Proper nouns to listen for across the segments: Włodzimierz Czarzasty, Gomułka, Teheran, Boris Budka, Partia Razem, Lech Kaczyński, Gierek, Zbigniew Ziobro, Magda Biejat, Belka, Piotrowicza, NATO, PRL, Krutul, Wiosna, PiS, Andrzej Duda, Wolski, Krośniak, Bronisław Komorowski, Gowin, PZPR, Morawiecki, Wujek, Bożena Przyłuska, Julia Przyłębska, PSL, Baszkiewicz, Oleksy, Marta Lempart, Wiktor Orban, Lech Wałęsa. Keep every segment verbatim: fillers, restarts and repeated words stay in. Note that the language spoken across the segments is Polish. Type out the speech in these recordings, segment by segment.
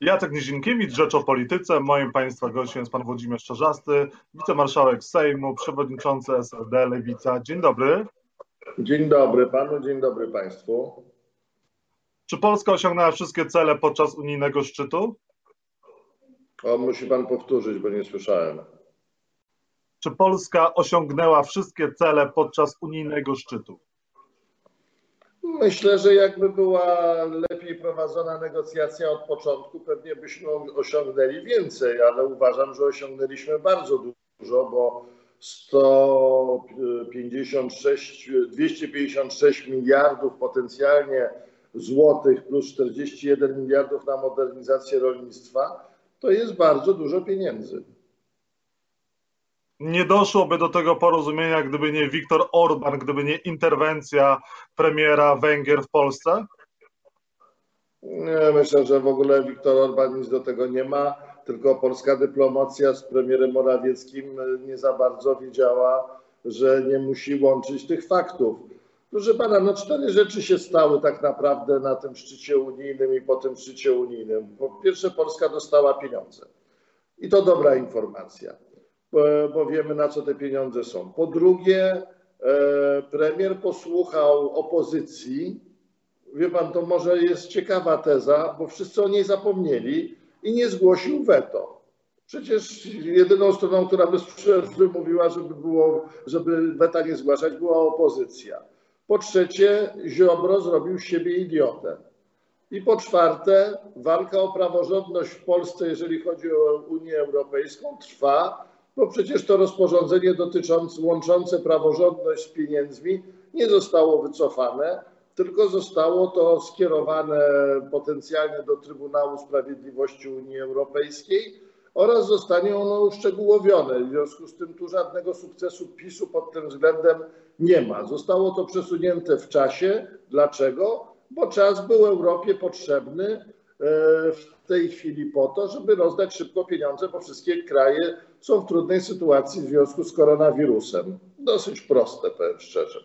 Jacek Nizienkiewicz, Rzecz o Polityce. Moim Państwa gościem jest Pan Włodzimierz Czarzasty, wicemarszałek Sejmu, przewodniczący S L D, Lewica. Dzień dobry. Dzień dobry Panu, dzień dobry Państwu. Czy Polska osiągnęła wszystkie cele podczas unijnego szczytu? O, musi Pan powtórzyć, bo nie słyszałem. Czy Polska osiągnęła wszystkie cele podczas unijnego szczytu? Myślę, że jakby była lepiej prowadzona negocjacja od początku, pewnie byśmy osiągnęli więcej, ale uważam, że osiągnęliśmy bardzo dużo, bo sto pięćdziesiąt sześć, dwieście pięćdziesiąt sześć miliardów potencjalnie złotych plus czterdzieści jeden miliardów na modernizację rolnictwa to jest bardzo dużo pieniędzy. Nie doszłoby do tego porozumienia, gdyby nie Wiktor Orban, gdyby nie interwencja premiera Węgier w Polsce? Nie, myślę, że w ogóle Wiktor Orban nic do tego nie ma, tylko polska dyplomacja z premierem Morawieckim nie za bardzo wiedziała, że nie musi łączyć tych faktów. Proszę Pana, no cztery rzeczy się stały tak naprawdę na tym szczycie unijnym i po tym szczycie unijnym. Po pierwsze, Polska dostała pieniądze i to dobra informacja, bo wiemy, na co te pieniądze są. Po drugie, premier posłuchał opozycji. Wie Pan, to może jest ciekawa teza, bo wszyscy o niej zapomnieli i nie zgłosił weto. Przecież jedyną stroną, która bez przerwy mówiła, żeby, było, żeby weta nie zgłaszać, była opozycja. Po trzecie, Ziobro zrobił z siebie idiotę. I po czwarte, walka o praworządność w Polsce, jeżeli chodzi o Unię Europejską, trwa, bo przecież to rozporządzenie dotyczące, łączące praworządność z pieniędzmi nie zostało wycofane, tylko zostało to skierowane potencjalnie do Trybunału Sprawiedliwości Unii Europejskiej oraz zostanie ono uszczegółowione. W związku z tym tu żadnego sukcesu PiSu pod tym względem nie ma. Zostało to przesunięte w czasie. Dlaczego? Bo czas był Europie potrzebny w tej chwili po to, żeby rozdać szybko pieniądze, bo wszystkie kraje są w trudnej sytuacji w związku z koronawirusem. Dosyć proste, powiem szczerze.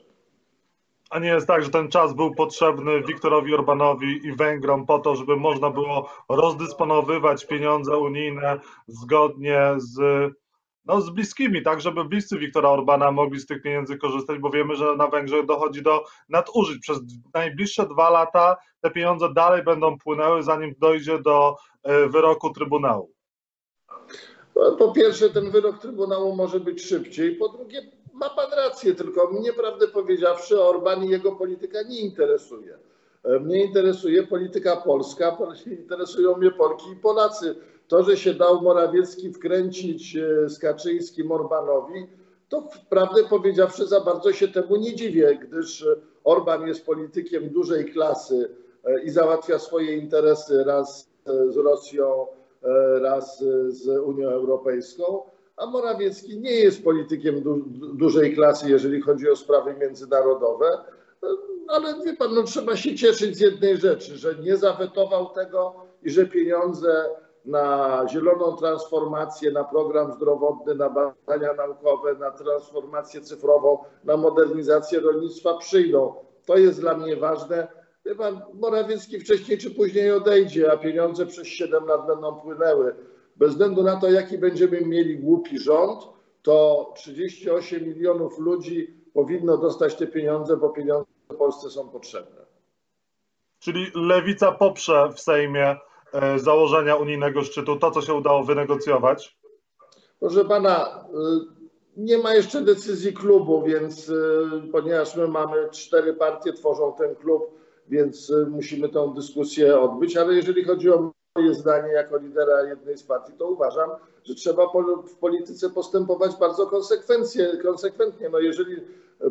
A nie jest tak, że ten czas był potrzebny Wiktorowi Orbanowi i Węgrom po to, żeby można było rozdysponowywać pieniądze unijne zgodnie z, no, z bliskimi, tak żeby bliscy Wiktora Orbana mogli z tych pieniędzy korzystać, bo wiemy, że na Węgrzech dochodzi do nadużyć. Przez najbliższe dwa lata te pieniądze dalej będą płynęły, zanim dojdzie do wyroku Trybunału. Po pierwsze, ten wyrok Trybunału może być szybciej, po drugie, ma Pan rację, tylko mnie, prawdę powiedziawszy, Orban i jego polityka nie interesuje. Mnie interesuje polityka polska, interesują mnie Polki i Polacy. To, że się dał Morawiecki wkręcić z Kaczyńskim Orbanowi, to prawdę powiedziawszy za bardzo się temu nie dziwię, gdyż Orban jest politykiem dużej klasy i załatwia swoje interesy raz z Rosją, raz z Unią Europejską, a Morawiecki nie jest politykiem du dużej klasy, jeżeli chodzi o sprawy międzynarodowe, ale wie Pan, no, trzeba się cieszyć z jednej rzeczy, że nie zawetował tego i że pieniądze na zieloną transformację, na program zdrowotny, na badania naukowe, na transformację cyfrową, na modernizację rolnictwa przyjdą. To jest dla mnie ważne. Wie Pan, Morawiecki wcześniej czy później odejdzie, a pieniądze przez siedem lat będą płynęły. Bez względu na to, jaki będziemy mieli głupi rząd, to trzydzieści osiem milionów ludzi powinno dostać te pieniądze, bo pieniądze w Polsce są potrzebne. Czyli Lewica poprze w Sejmie założenia unijnego szczytu, to co się udało wynegocjować? Proszę Pana, nie ma jeszcze decyzji klubu, więc ponieważ my mamy cztery partie, tworzą ten klub, więc musimy tę dyskusję odbyć, ale jeżeli chodzi o moje zdanie jako lidera jednej z partii, to uważam, że trzeba w polityce postępować bardzo konsekwentnie. No jeżeli,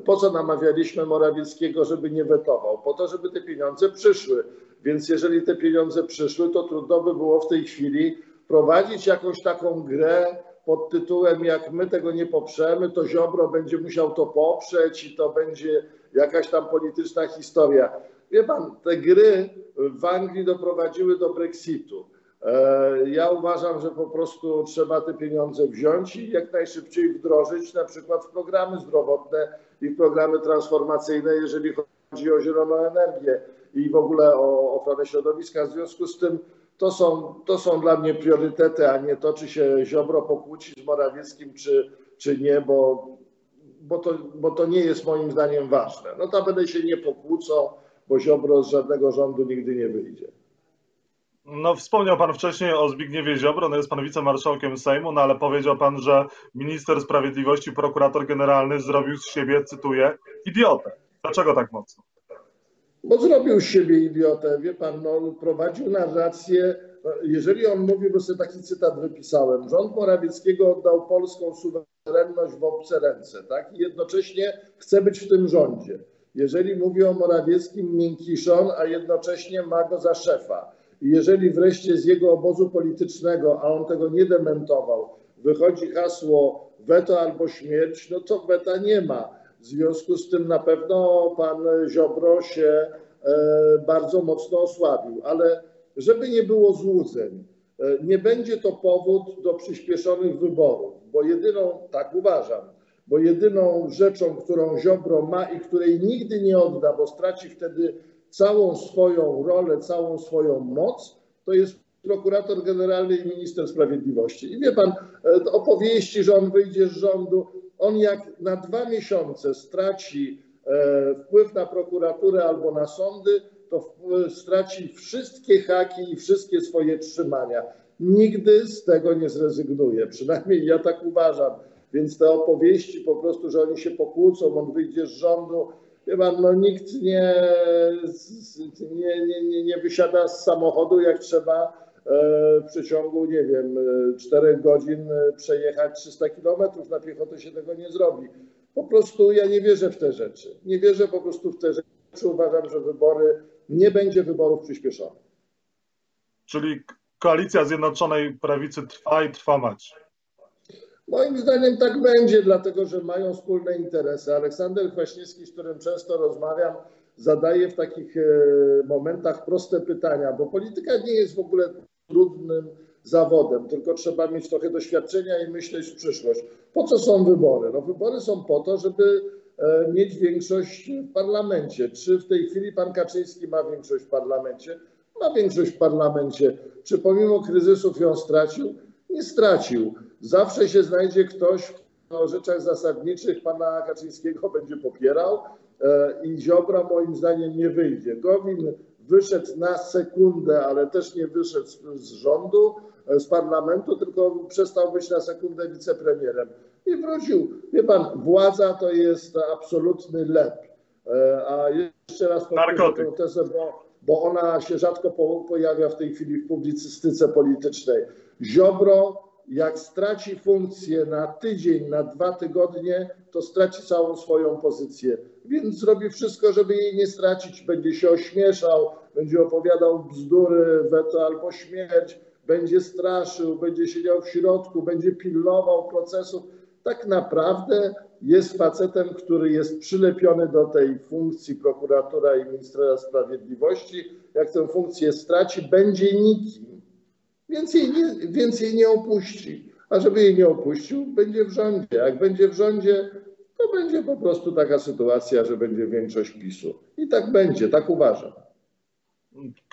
po co namawialiśmy Morawieckiego, żeby nie wetował? Po to, żeby te pieniądze przyszły. Więc jeżeli te pieniądze przyszły, to trudno by było w tej chwili prowadzić jakąś taką grę pod tytułem, jak my tego nie poprzemy, to Ziobro będzie musiał to poprzeć i to będzie jakaś tam polityczna historia. Wie Pan, te gry w Anglii doprowadziły do Brexitu. Ja uważam, że po prostu trzeba te pieniądze wziąć i jak najszybciej wdrożyć na przykład w programy zdrowotne i w programy transformacyjne, jeżeli chodzi o zieloną energię i w ogóle o ochronę środowiska. W związku z tym To są, to są dla mnie priorytety, a nie to, czy się Ziobro pokłóci z Morawieckim, czy, czy nie, bo, bo, to, bo to nie jest moim zdaniem ważne. No to będę się nie pokłócą, bo Ziobro z żadnego rządu nigdy nie wyjdzie. No, wspomniał Pan wcześniej o Zbigniewie Ziobro, no jest Pan wicemarszałkiem Sejmu, no ale powiedział Pan, że minister sprawiedliwości, prokurator generalny zrobił z siebie, cytuję, idiotę. Dlaczego tak mocno? Bo zrobił z siebie idiotę, wie Pan, no, prowadził narrację, jeżeli on mówił, bo sobie taki cytat wypisałem, rząd Morawieckiego oddał polską suwerenność w obce ręce, tak? I jednocześnie chce być w tym rządzie. Jeżeli mówi o Morawieckim miękiszon, a jednocześnie ma go za szefa. I jeżeli wreszcie z jego obozu politycznego, a on tego nie dementował, wychodzi hasło weto albo śmierć, no to weta nie ma. W związku z tym na pewno pan Ziobro się bardzo mocno osłabił, ale żeby nie było złudzeń, nie będzie to powód do przyspieszonych wyborów, bo jedyną, tak uważam, bo jedyną rzeczą, którą Ziobro ma i której nigdy nie odda, bo straci wtedy całą swoją rolę, całą swoją moc, to jest prokurator generalny i minister sprawiedliwości. I wie pan, opowieści, że on wyjdzie z rządu, on jak na dwa miesiące straci e, wpływ na prokuraturę albo na sądy, to w, straci wszystkie haki i wszystkie swoje trzymania. Nigdy z tego nie zrezygnuje, przynajmniej ja tak uważam. Więc te opowieści po prostu, że oni się pokłócą, on wyjdzie z rządu, chyba no, nikt nie, nie, nie, nie, nie wysiada z samochodu, jak trzeba w przeciągu, nie wiem, czterech godzin przejechać trzysta kilometrów, na piechotę się tego nie zrobi. Po prostu ja nie wierzę w te rzeczy. Nie wierzę po prostu w te rzeczy. Uważam, że wybory, nie będzie wyborów przyspieszonych. Czyli koalicja Zjednoczonej Prawicy trwa i trwa mać. Moim zdaniem tak będzie, dlatego że mają wspólne interesy. Aleksander Kwaśniewski, z którym często rozmawiam, zadaje w takich momentach proste pytania, bo polityka nie jest w ogóle trudnym zawodem, tylko trzeba mieć trochę doświadczenia i myśleć w przyszłość. Po co są wybory? No wybory są po to, żeby mieć większość w parlamencie. Czy w tej chwili pan Kaczyński ma większość w parlamencie? Ma większość w parlamencie. Czy pomimo kryzysów ją stracił? Nie stracił. Zawsze się znajdzie ktoś, kto o rzeczach zasadniczych pana Kaczyńskiego będzie popierał i Ziobro moim zdaniem nie wyjdzie. Gowin wyszedł na sekundę, ale też nie wyszedł z rządu, z parlamentu, tylko przestał być na sekundę wicepremierem i wrócił. Wie pan, władza to jest absolutny lep. A jeszcze raz powtórzę tę tezę, bo, bo ona się rzadko pojawia w tej chwili w publicystyce politycznej. Ziobro, jak straci funkcję na tydzień, na dwa tygodnie, to straci całą swoją pozycję. Więc zrobi wszystko, żeby jej nie stracić. Będzie się ośmieszał, będzie opowiadał bzdury, weto albo śmierć, będzie straszył, będzie siedział w środku, będzie pilnował procesów. Tak naprawdę jest facetem, który jest przylepiony do tej funkcji prokuratora i ministra sprawiedliwości. Jak tę funkcję straci, będzie nikim. Więc jej, nie, więc jej nie opuści. A żeby jej nie opuścił, będzie w rządzie. Jak będzie w rządzie, to będzie po prostu taka sytuacja, że będzie większość PiSu. I tak będzie, tak uważam.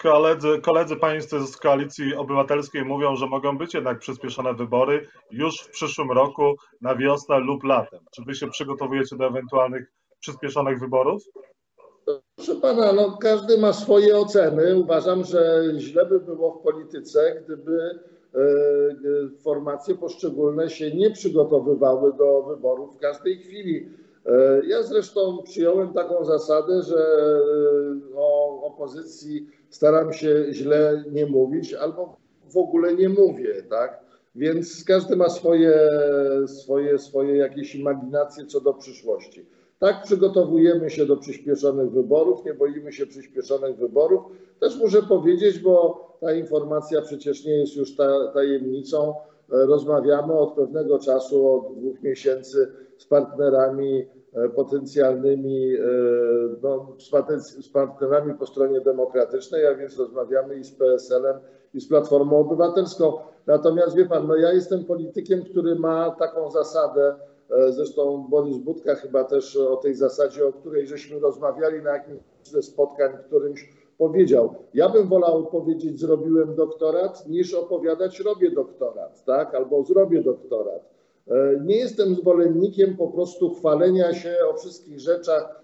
Koledzy, koledzy Państwo z Koalicji Obywatelskiej mówią, że mogą być jednak przyspieszone wybory już w przyszłym roku, na wiosnę lub latem. Czy Wy się przygotowujecie do ewentualnych przyspieszonych wyborów? Proszę pana, no każdy ma swoje oceny. Uważam, że źle by było w polityce, gdyby formacje poszczególne się nie przygotowywały do wyborów w każdej chwili. Ja zresztą przyjąłem taką zasadę, że o opozycji staram się źle nie mówić albo w ogóle nie mówię, tak? Więc każdy ma swoje, swoje, swoje jakieś imaginacje co do przyszłości. Tak przygotowujemy się do przyspieszonych wyborów, nie boimy się przyspieszonych wyborów. Też muszę powiedzieć, bo ta informacja przecież nie jest już tajemnicą. Rozmawiamy od pewnego czasu, od dwóch miesięcy z partnerami potencjalnymi, no, z partnerami po stronie demokratycznej, a więc rozmawiamy i z P S L-em, i z Platformą Obywatelską. Natomiast wie pan, no ja jestem politykiem, który ma taką zasadę, zresztą Boris Budka chyba też o tej zasadzie, o której żeśmy rozmawiali na jakimś ze spotkań którymś, powiedział. Ja bym wolał powiedzieć zrobiłem doktorat, niż opowiadać robię doktorat, tak? Albo zrobię doktorat. Nie jestem zwolennikiem po prostu chwalenia się o wszystkich rzeczach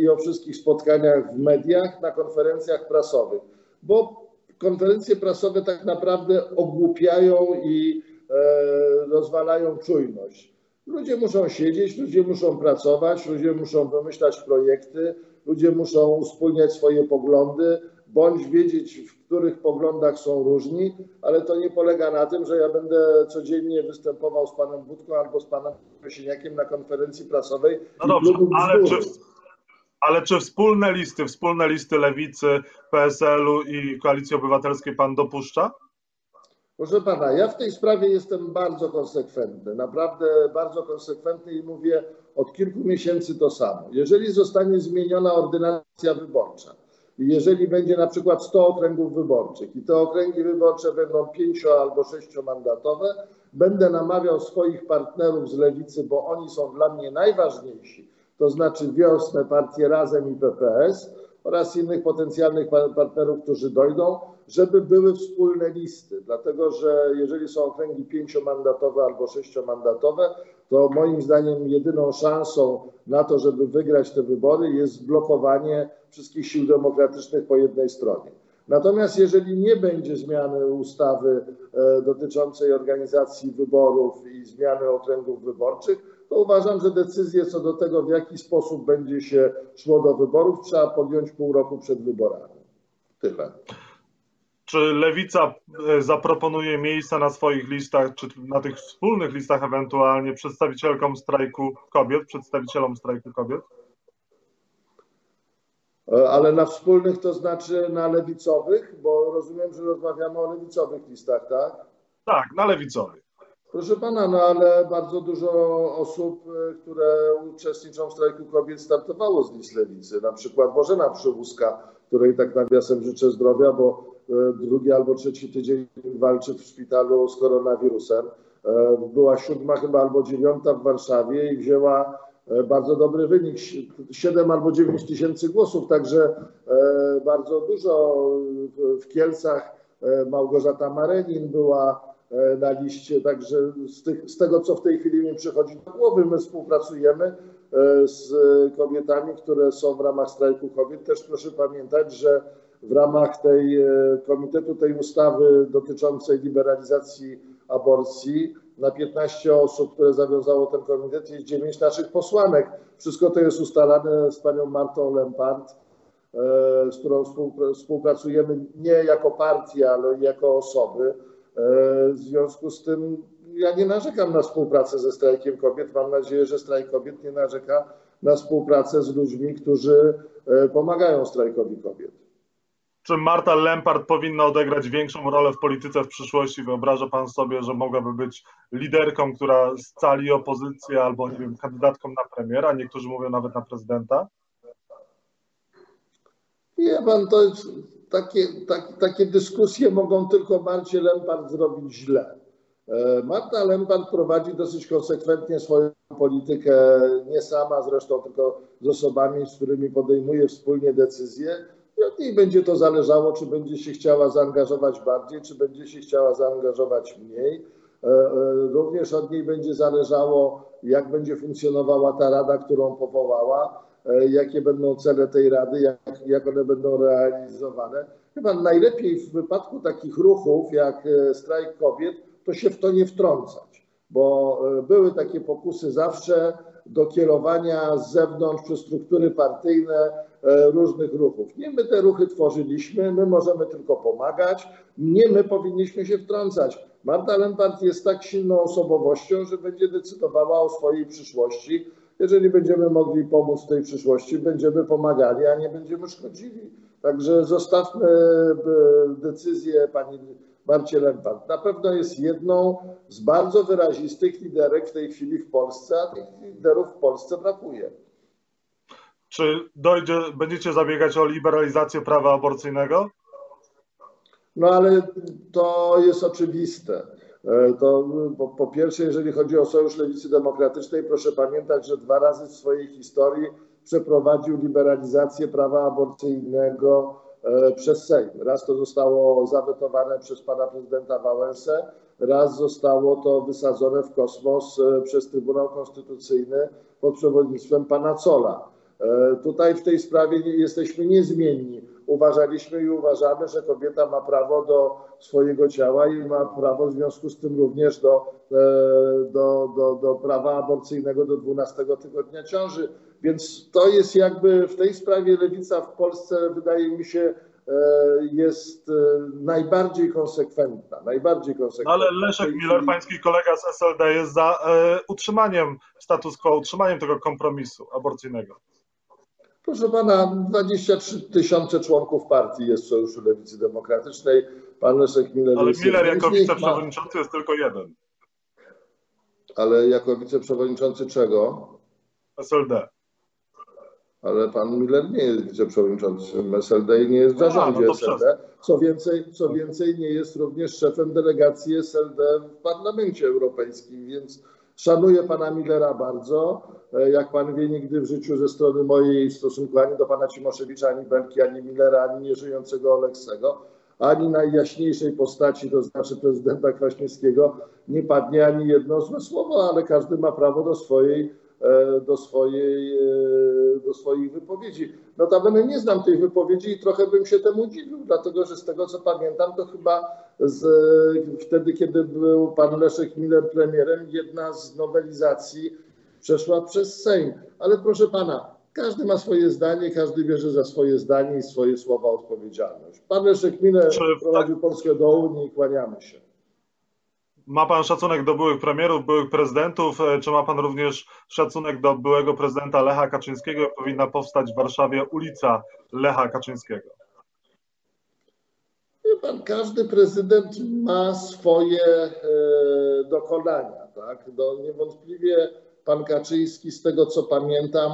i o wszystkich spotkaniach w mediach, na konferencjach prasowych, bo konferencje prasowe tak naprawdę ogłupiają i rozwalają czujność. Ludzie muszą siedzieć, ludzie muszą pracować, ludzie muszą wymyślać projekty, ludzie muszą uspólniać swoje poglądy, bądź wiedzieć, w których poglądach są różni, ale to nie polega na tym, że ja będę codziennie występował z panem Budką albo z panem Krośniakiem na konferencji prasowej. No dobrze, ale czy, ale czy wspólne listy, wspólne listy Lewicy, P S L-u i Koalicji Obywatelskiej pan dopuszcza? Proszę pana, ja w tej sprawie jestem bardzo konsekwentny, naprawdę bardzo konsekwentny i mówię od kilku miesięcy to samo. Jeżeli zostanie zmieniona ordynacja wyborcza, jeżeli będzie na przykład sto okręgów wyborczych i te okręgi wyborcze będą pięcio- albo sześciomandatowe, będę namawiał swoich partnerów z Lewicy, bo oni są dla mnie najważniejsi, to znaczy Wiosnę, Partię Razem i P P S oraz innych potencjalnych partnerów, którzy dojdą, żeby były wspólne listy, dlatego że jeżeli są okręgi pięciomandatowe albo sześciomandatowe, to moim zdaniem jedyną szansą na to, żeby wygrać te wybory jest blokowanie wszystkich sił demokratycznych po jednej stronie. Natomiast jeżeli nie będzie zmiany ustawy dotyczącej organizacji wyborów i zmiany okręgów wyborczych, to uważam, że decyzję co do tego, w jaki sposób będzie się szło do wyborów, trzeba podjąć pół roku przed wyborami. Tyle. Czy Lewica zaproponuje miejsca na swoich listach, czy na tych wspólnych listach ewentualnie przedstawicielkom strajku kobiet, przedstawicielom strajku kobiet? Ale na wspólnych to znaczy na lewicowych, bo rozumiem, że rozmawiamy o lewicowych listach, tak? Tak, na lewicowych. Proszę pana, no ale bardzo dużo osób, które uczestniczą w strajku kobiet, startowało z list lewicy. Na przykład Bożena Przyłuska, której tak nawiasem życzę zdrowia, bo drugi albo trzeci tydzień walczy w szpitalu z koronawirusem. Była siódma chyba albo dziewiąta w Warszawie i wzięła bardzo dobry wynik, siedem albo dziewięć tysięcy głosów, także bardzo dużo. W Kielcach Małgorzata Marenin była na liście, także z, tych, z tego, co w tej chwili mi przychodzi do głowy, my współpracujemy z kobietami, które są w ramach strajku kobiet. Też proszę pamiętać, że w ramach tej komitetu, tej ustawy dotyczącej liberalizacji aborcji na piętnaście osób, które zawiązało ten komitet, jest dziewięć naszych posłanek. Wszystko to jest ustalane z panią Martą Lempart, z którą współpracujemy nie jako partia, ale jako osoby. W związku z tym ja nie narzekam na współpracę ze strajkiem kobiet. Mam nadzieję, że strajk kobiet nie narzeka na współpracę z ludźmi, którzy pomagają strajkowi kobiet. Czy Marta Lempart powinna odegrać większą rolę w polityce w przyszłości? Wyobraża pan sobie, że mogłaby być liderką, która scali opozycję albo, nie wiem, kandydatką na premiera, niektórzy mówią nawet na prezydenta? Nie, pan, to jest... Takie, tak, takie dyskusje mogą tylko Marcie Lempart zrobić źle. Marta Lempart prowadzi dosyć konsekwentnie swoją politykę, nie sama zresztą, tylko z osobami, z którymi podejmuje wspólnie decyzje. I od niej będzie to zależało, czy będzie się chciała zaangażować bardziej, czy będzie się chciała zaangażować mniej. Również od niej będzie zależało, jak będzie funkcjonowała ta rada, którą powołała, jakie będą cele tej rady, jak, jak one będą realizowane. Chyba najlepiej w wypadku takich ruchów jak strajk kobiet, to się w to nie wtrącać, bo były takie pokusy zawsze do kierowania z zewnątrz przez struktury partyjne różnych ruchów. Nie my te ruchy tworzyliśmy, my możemy tylko pomagać, nie my powinniśmy się wtrącać. Marta Lempart jest tak silną osobowością, że będzie decydowała o swojej przyszłości. Jeżeli będziemy mogli pomóc w tej przyszłości, będziemy pomagali, a nie będziemy szkodzili. Także zostawmy decyzję pani Marcie Lempart. Na pewno jest jedną z bardzo wyrazistych liderek w tej chwili w Polsce, a tych liderów w Polsce brakuje. Czy dojdzie, będziecie zabiegać o liberalizację prawa aborcyjnego? No ale to jest oczywiste. To po, po pierwsze, jeżeli chodzi o Sojusz Lewicy Demokratycznej, proszę pamiętać, że dwa razy w swojej historii przeprowadził liberalizację prawa aborcyjnego przez Sejm. Raz to zostało zawetowane przez pana prezydenta Wałęsę, raz zostało to wysadzone w kosmos przez Trybunał Konstytucyjny pod przewodnictwem pana Cola. Tutaj w tej sprawie jesteśmy niezmienni. Uważaliśmy i uważamy, że kobieta ma prawo do swojego ciała i ma prawo w związku z tym również do, do, do, do prawa aborcyjnego do dwunastego tygodnia ciąży. Więc to jest jakby w tej sprawie lewica w Polsce, wydaje mi się, jest najbardziej konsekwentna, najbardziej konsekwentna. Ale Leszek Miller, pański kolega z S L D, jest za y, utrzymaniem status quo, utrzymaniem tego kompromisu aborcyjnego. Proszę pana, dwadzieścia trzy tysiące członków partii jest w Sojuszu Lewicy Demokratycznej. Pan Leszek Miller... Ale Miller jako wiceprzewodniczący ma... jest tylko jeden. Ale jako wiceprzewodniczący czego? S L D. Ale pan Miller nie jest wiceprzewodniczącym S L D i nie jest w zarządzie no S L D. Co więcej, co więcej, nie jest również szefem delegacji S L D w Parlamencie Europejskim, więc szanuję pana Millera bardzo. Jak pan wie, nigdy w życiu ze strony mojej w stosunku ani do pana Cimoszewicza, ani Belki, ani Millera, ani nieżyjącego Oleksego, ani najjaśniejszej postaci, to znaczy prezydenta Kwaśniewskiego, nie padnie ani jedno złe słowo, ale każdy ma prawo do swojej Do, swojej, do swoich wypowiedzi. Notabene nie znam tej wypowiedzi i trochę bym się temu dziwił, dlatego że z tego co pamiętam, to chyba z, wtedy, kiedy był pan Leszek Miller premierem, jedna z nowelizacji przeszła przez Sejm. Ale proszę pana, każdy ma swoje zdanie, każdy bierze za swoje zdanie i swoje słowa odpowiedzialność. Pan Leszek Miller prowadził Polskę do Unii i kłaniamy się. Ma pan szacunek do byłych premierów, byłych prezydentów? Czy ma pan również szacunek do byłego prezydenta Lecha Kaczyńskiego? Powinna powstać w Warszawie ulica Lecha Kaczyńskiego. Wie pan, każdy prezydent ma swoje e, dokonania, tak? Do, niewątpliwie pan Kaczyński, z tego co pamiętam,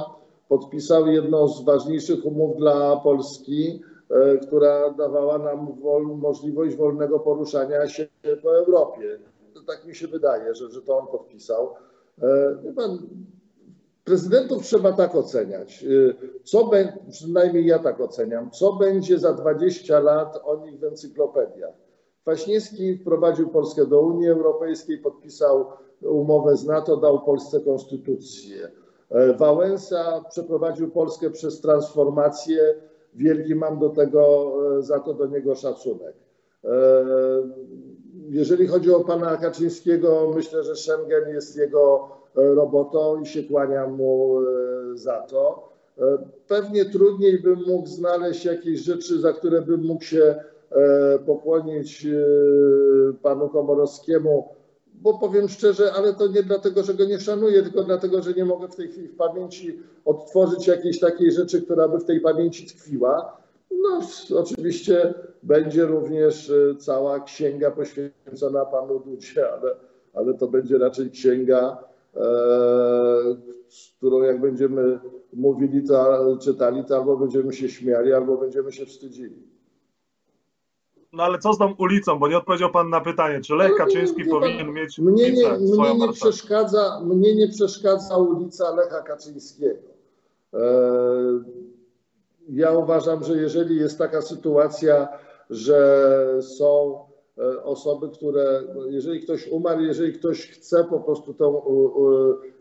podpisał jedną z ważniejszych umów dla Polski, e, która dawała nam wol, możliwość wolnego poruszania się po Europie. Tak mi się wydaje, że, że to on podpisał. Wie pan, prezydentów trzeba tak oceniać. Co be, przynajmniej ja tak oceniam. Co będzie za dwadzieścia lat o nich w encyklopediach? Kwaśniewski wprowadził Polskę do Unii Europejskiej, podpisał umowę z NATO, dał Polsce konstytucję. Wałęsa przeprowadził Polskę przez transformację. Wielki mam do tego, za to do niego szacunek. Jeżeli chodzi o pana Kaczyńskiego, myślę, że Schengen jest jego robotą i się kłaniam mu za to. Pewnie trudniej bym mógł znaleźć jakieś rzeczy, za które bym mógł się pokłonić panu Komorowskiemu, bo powiem szczerze, ale to nie dlatego, że go nie szanuję, tylko dlatego, że nie mogę w tej chwili w pamięci odtworzyć jakiejś takiej rzeczy, która by w tej pamięci tkwiła. No, oczywiście będzie również cała księga poświęcona panu Dudzie, ale, ale to będzie raczej księga, e, z którą jak będziemy mówili, to, czytali, to albo będziemy się śmiali, albo będziemy się wstydzili. No ale co z tą ulicą, bo nie odpowiedział pan na pytanie, czy Lech Kaczyński powinien mieć ulicę swoją Warszawę? Mnie nie przeszkadza ulica Lecha Kaczyńskiego. E, Ja uważam, że jeżeli jest taka sytuacja, że są osoby, które, jeżeli ktoś umarł, jeżeli ktoś chce po prostu tą,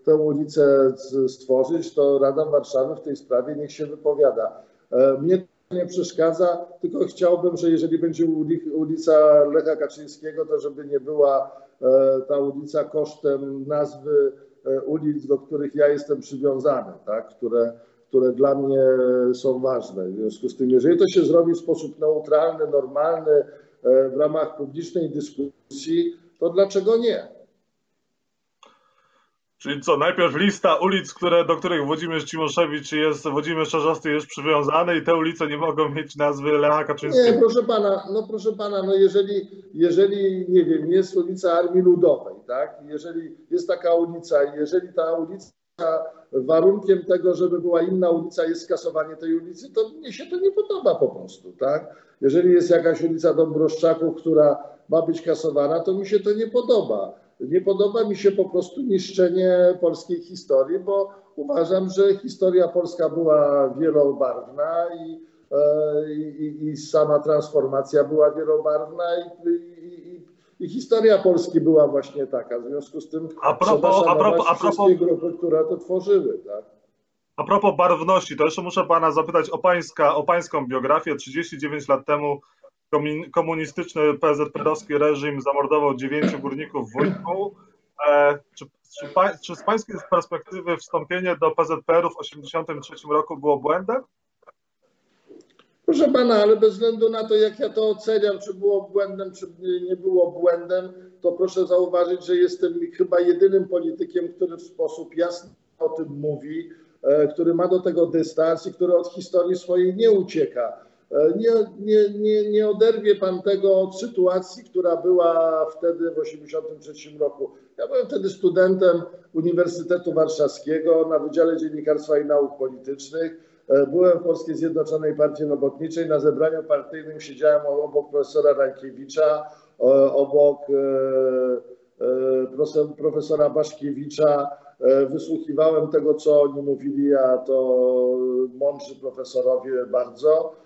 tę ulicę stworzyć, to Rada Warszawy w tej sprawie niech się wypowiada. Mnie to nie przeszkadza, tylko chciałbym, że jeżeli będzie ulica Lecha Kaczyńskiego, to żeby nie była ta ulica kosztem nazwy ulic, do których ja jestem przywiązany, tak? które... które dla mnie są ważne. W związku z tym, jeżeli to się zrobi w sposób neutralny, normalny, w ramach publicznej dyskusji, to dlaczego nie? Czyli co, najpierw lista ulic, które, do których Włodzimierz Cimoszewicz jest, Włodzimierz Czarzasty jest przywiązany i te ulice nie mogą mieć nazwy Lecha Kaczyńskiego? Nie, proszę pana, no proszę pana, no jeżeli, jeżeli, nie wiem, jest ulica Armii Ludowej, tak? Jeżeli jest taka ulica, jeżeli ta ulica warunkiem tego, żeby była inna ulica, jest skasowanie tej ulicy, to mnie się to nie podoba po prostu, tak? Jeżeli jest jakaś ulica Dąbrowszczaków, która ma być kasowana, to mi się to nie podoba. Nie podoba mi się po prostu niszczenie polskiej historii, bo uważam, że historia polska była wielobarwna i i, i sama transformacja była wielobarwna i, i, i, i historia Polski była właśnie taka. W związku z tym a propos, trzeba szanować a propos, wszystkie a propos... grupy, które to tworzyły. Tak? A propos barwności, to jeszcze muszę pana zapytać o, pańska, o pańską biografię. trzydzieści dziewięć lat temu komunistyczny P Z P R-owski reżim zamordował dziewięciu górników w Wujku. E, czy, czy, pa, czy z pańskiej perspektywy wstąpienie do P Z P R-u w osiemdziesiątym trzecim roku było błędem? Proszę pana, ale bez względu na to, jak ja to oceniam, czy było błędem, czy nie było błędem, to proszę zauważyć, że jestem chyba jedynym politykiem, który w sposób jasny o tym mówi, który ma do tego dystans i który od historii swojej nie ucieka. Nie, nie, nie, nie oderwie pan tego od sytuacji, która była wtedy w osiemdziesiątym trzecim roku. Ja byłem wtedy studentem Uniwersytetu Warszawskiego na Wydziale Dziennikarstwa i Nauk Politycznych. Byłem w Polskiej Zjednoczonej Partii Robotniczej. Na zebraniu partyjnym siedziałem obok profesora Rankiewicza, obok profesora Baszkiewicza. Wysłuchiwałem tego, co oni mówili, a to mądrzy profesorowie bardzo.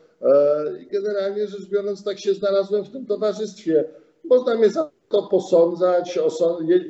I generalnie rzecz biorąc, tak się znalazłem w tym towarzystwie. Można mnie za to posądzać.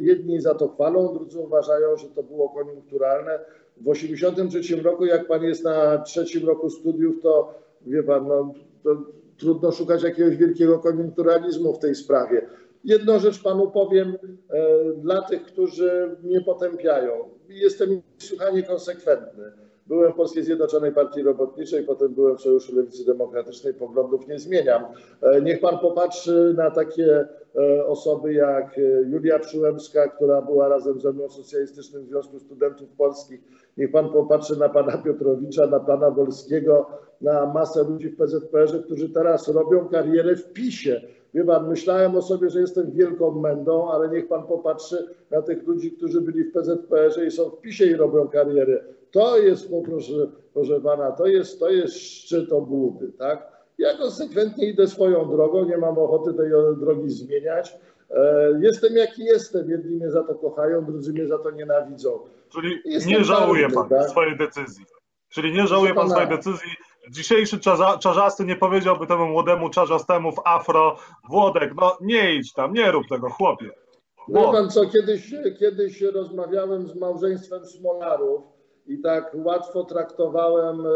Jedni za to chwalą, drudzy uważają, że to było koniunkturalne. W osiemdziesiątym trzecim roku, jak pan jest na trzecim roku studiów, to wie pan, no, to trudno szukać jakiegoś wielkiego koniunkturalizmu w tej sprawie. Jedną rzecz panu powiem e, dla tych, którzy mnie potępiają. Jestem niesłychanie konsekwentny. Byłem w Polskiej Zjednoczonej Partii Robotniczej, potem byłem w Sojuszu Lewicy Demokratycznej, poglądów nie zmieniam. E, niech pan popatrzy na takie e, osoby jak Julia Przyłębska, która była razem ze mną w Socjalistycznym Związku Studentów Polskich. Niech pan popatrzy na pana Piotrowicza, na pana Wolskiego, na masę ludzi w P Z P R-ze, którzy teraz robią karierę w PiS-ie. Wie pan, myślałem o sobie, że jestem wielką mędą, ale niech pan popatrzy na tych ludzi, którzy byli w P Z P R-ze i są w PiS-ie i robią karierę. To jest, no proszę, proszę pana, to jest, to jest szczyt obłudy, tak? Ja konsekwentnie idę swoją drogą, nie mam ochoty tej drogi zmieniać. Jestem jaki jestem, jedni mnie za to kochają, drudzy mnie za to nienawidzą. Czyli jestem nie żałuje pan tak? swojej decyzji. Czyli nie żałuje pan swojej decyzji. Dzisiejszy Czarzasty nie powiedziałby temu młodemu Czarzastemu w afro: Włodek, no nie idź tam, nie rób tego, chłopie. Wie pan co, kiedyś, kiedyś rozmawiałem z małżeństwem Smolarów i tak łatwo traktowałem e,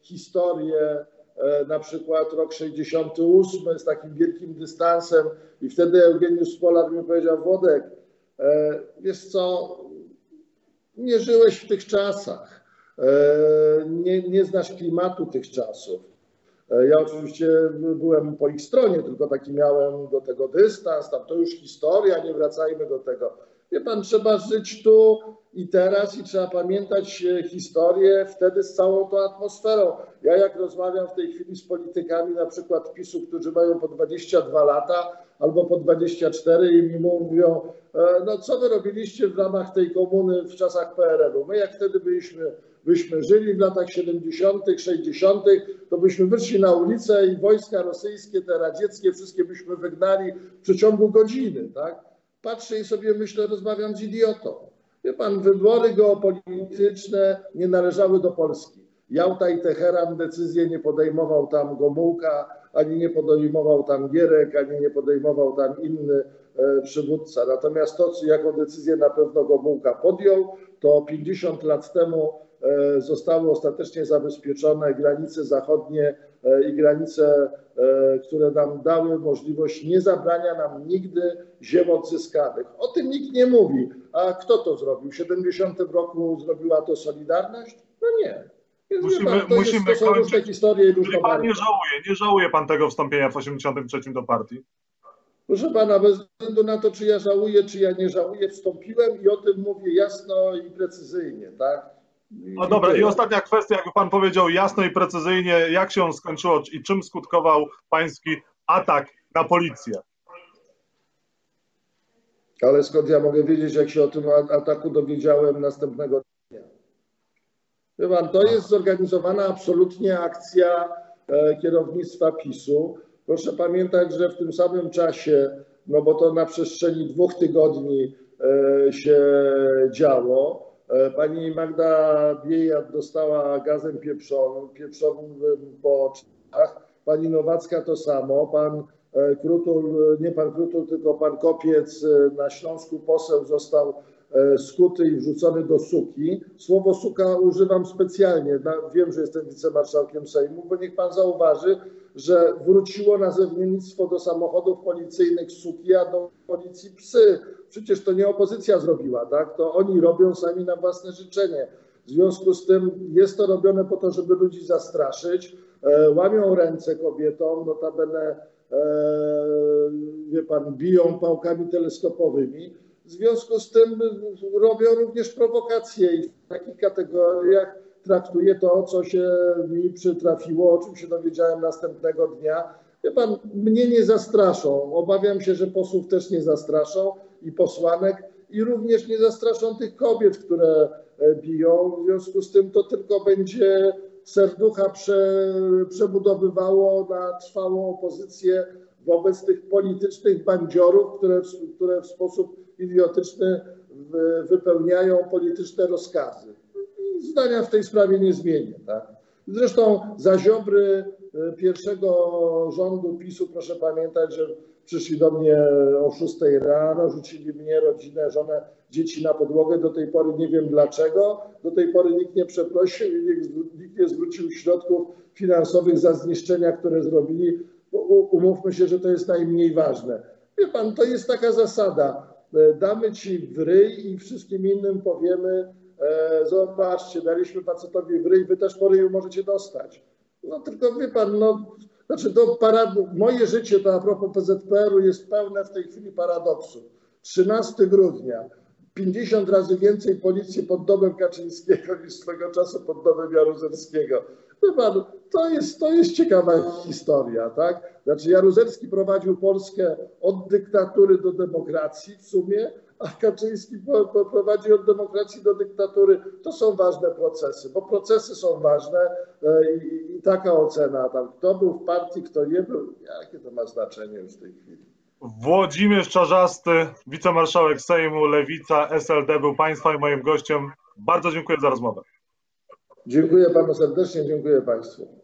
historię, e, na przykład rok sześćdziesiąty ósmy z takim wielkim dystansem i wtedy Eugeniusz Smolar mi powiedział: Włodek, e, wiesz co, nie żyłeś w tych czasach. Nie, nie znasz klimatu tych czasów. Ja oczywiście byłem po ich stronie, tylko taki miałem do tego dystans, tam to już historia, nie wracajmy do tego. Wie pan, trzeba żyć tu i teraz i trzeba pamiętać historię wtedy z całą tą atmosferą. Ja jak rozmawiam w tej chwili z politykami, na przykład PiS-u, którzy mają po dwadzieścia dwa lata albo po dwadzieścia cztery i mi mówią: no co wy robiliście w ramach tej komuny w czasach P R L-u? My jak wtedy byliśmy... Byśmy żyli w latach siedemdziesiątych, sześćdziesiątych, to byśmy wyszli na ulicę i wojska rosyjskie, te radzieckie, wszystkie byśmy wygnali w przeciągu godziny, tak? Patrzę i sobie myślę, rozmawiam z idiotą. Wie pan, wybory geopolityczne nie należały do Polski. Jałta i Teheran, decyzje nie podejmował tam Gomułka, ani nie podejmował tam Gierek, ani nie podejmował tam inny e, przywódca. Natomiast to, jaką decyzję na pewno Gomułka podjął, to pięćdziesiąt lat temu zostały ostatecznie zabezpieczone granice zachodnie i granice, które nam dały możliwość nie zabrania nam nigdy ziem odzyskanych. O tym nikt nie mówi. A kto to zrobił? W siedemdziesiątym roku zrobiła to Solidarność? No nie. Więc musimy pan, to musimy jest, to są różne historie i różne pan nie żałuje, nie żałuje pan tego wstąpienia w osiemdziesiątym trzecim do partii? Proszę pana, bez względu na to, czy ja żałuję, czy ja nie żałuję, wstąpiłem i o tym mówię jasno i precyzyjnie, tak? No dobra, i ostatnia kwestia, jakby pan powiedział jasno i precyzyjnie, jak się on skończyło i czym skutkował pański atak na policję? Ale skąd ja mogę wiedzieć, jak się o tym ataku dowiedziałem następnego dnia? Wie pan, to jest zorganizowana absolutnie akcja kierownictwa PiS-u. Proszę pamiętać, że w tym samym czasie, no bo to na przestrzeni dwóch tygodni się działo, Pani Magda Biejat dostała gazem pieprzowym, pieprzowym po oczach. Pani Nowacka to samo. Pan Krutul, nie pan Krutul, tylko pan Kopiec na Śląsku, poseł, został skuty i wrzucony do suki. Słowo suka używam specjalnie. Wiem, że jestem wicemarszałkiem Sejmu, bo niech pan zauważy, że wróciło nazewnictwo do samochodów policyjnych suki, a do policji psy. Przecież to nie opozycja zrobiła, tak? To oni robią sami na własne życzenie. W związku z tym jest to robione po to, żeby ludzi zastraszyć. E, łamią ręce kobietom, notabene e, wie pan, biją pałkami teleskopowymi. W związku z tym robią również prowokacje i w takich kategoriach traktuję to, co się mi przytrafiło, o czym się dowiedziałem następnego dnia. Wie pan, mnie nie zastraszą. Obawiam się, że posłów też nie zastraszą i posłanek i również nie zastraszą tych kobiet, które biją. W związku z tym to tylko będzie serducha prze, przebudowywało na trwałą opozycję wobec tych politycznych bandziorów, które, które w sposób idiotyczny wypełniają polityczne rozkazy. Zdania w tej sprawie nie zmienię. Tak? Zresztą za Ziobry pierwszego rządu PiSu, proszę pamiętać, że przyszli do mnie o szóstej rano, rzucili mnie, rodzinę, żonę, dzieci na podłogę. Do tej pory nie wiem dlaczego. Do tej pory nikt nie przeprosił i nikt nie zwrócił środków finansowych za zniszczenia, które zrobili. Umówmy się, że to jest najmniej ważne. Wie pan, to jest taka zasada. Damy ci w ryj i wszystkim innym powiemy: zobaczcie, daliśmy facetowi w ryj, wy też po ryju możecie dostać. No tylko wie pan, no, znaczy do paradu, moje życie to a propos P Z P R-u jest pełne w tej chwili paradoksu. trzynastego grudnia, pięćdziesiąt razy więcej policji pod domem Kaczyńskiego niż swego czasu pod domem Jaruzelskiego. Wie pan, to jest, to jest ciekawa historia, tak? Znaczy Jaruzelski prowadził Polskę od dyktatury do demokracji w sumie, a Kaczyński prowadzi od demokracji do dyktatury. To są ważne procesy, bo procesy są ważne i, i taka ocena tam, kto był w partii, kto nie był, jakie to ma znaczenie już w tej chwili. Włodzimierz Czarzasty, wicemarszałek Sejmu, Lewica, S L D, był państwa i moim gościem. Bardzo dziękuję za rozmowę. Dziękuję panu serdecznie, dziękuję państwu.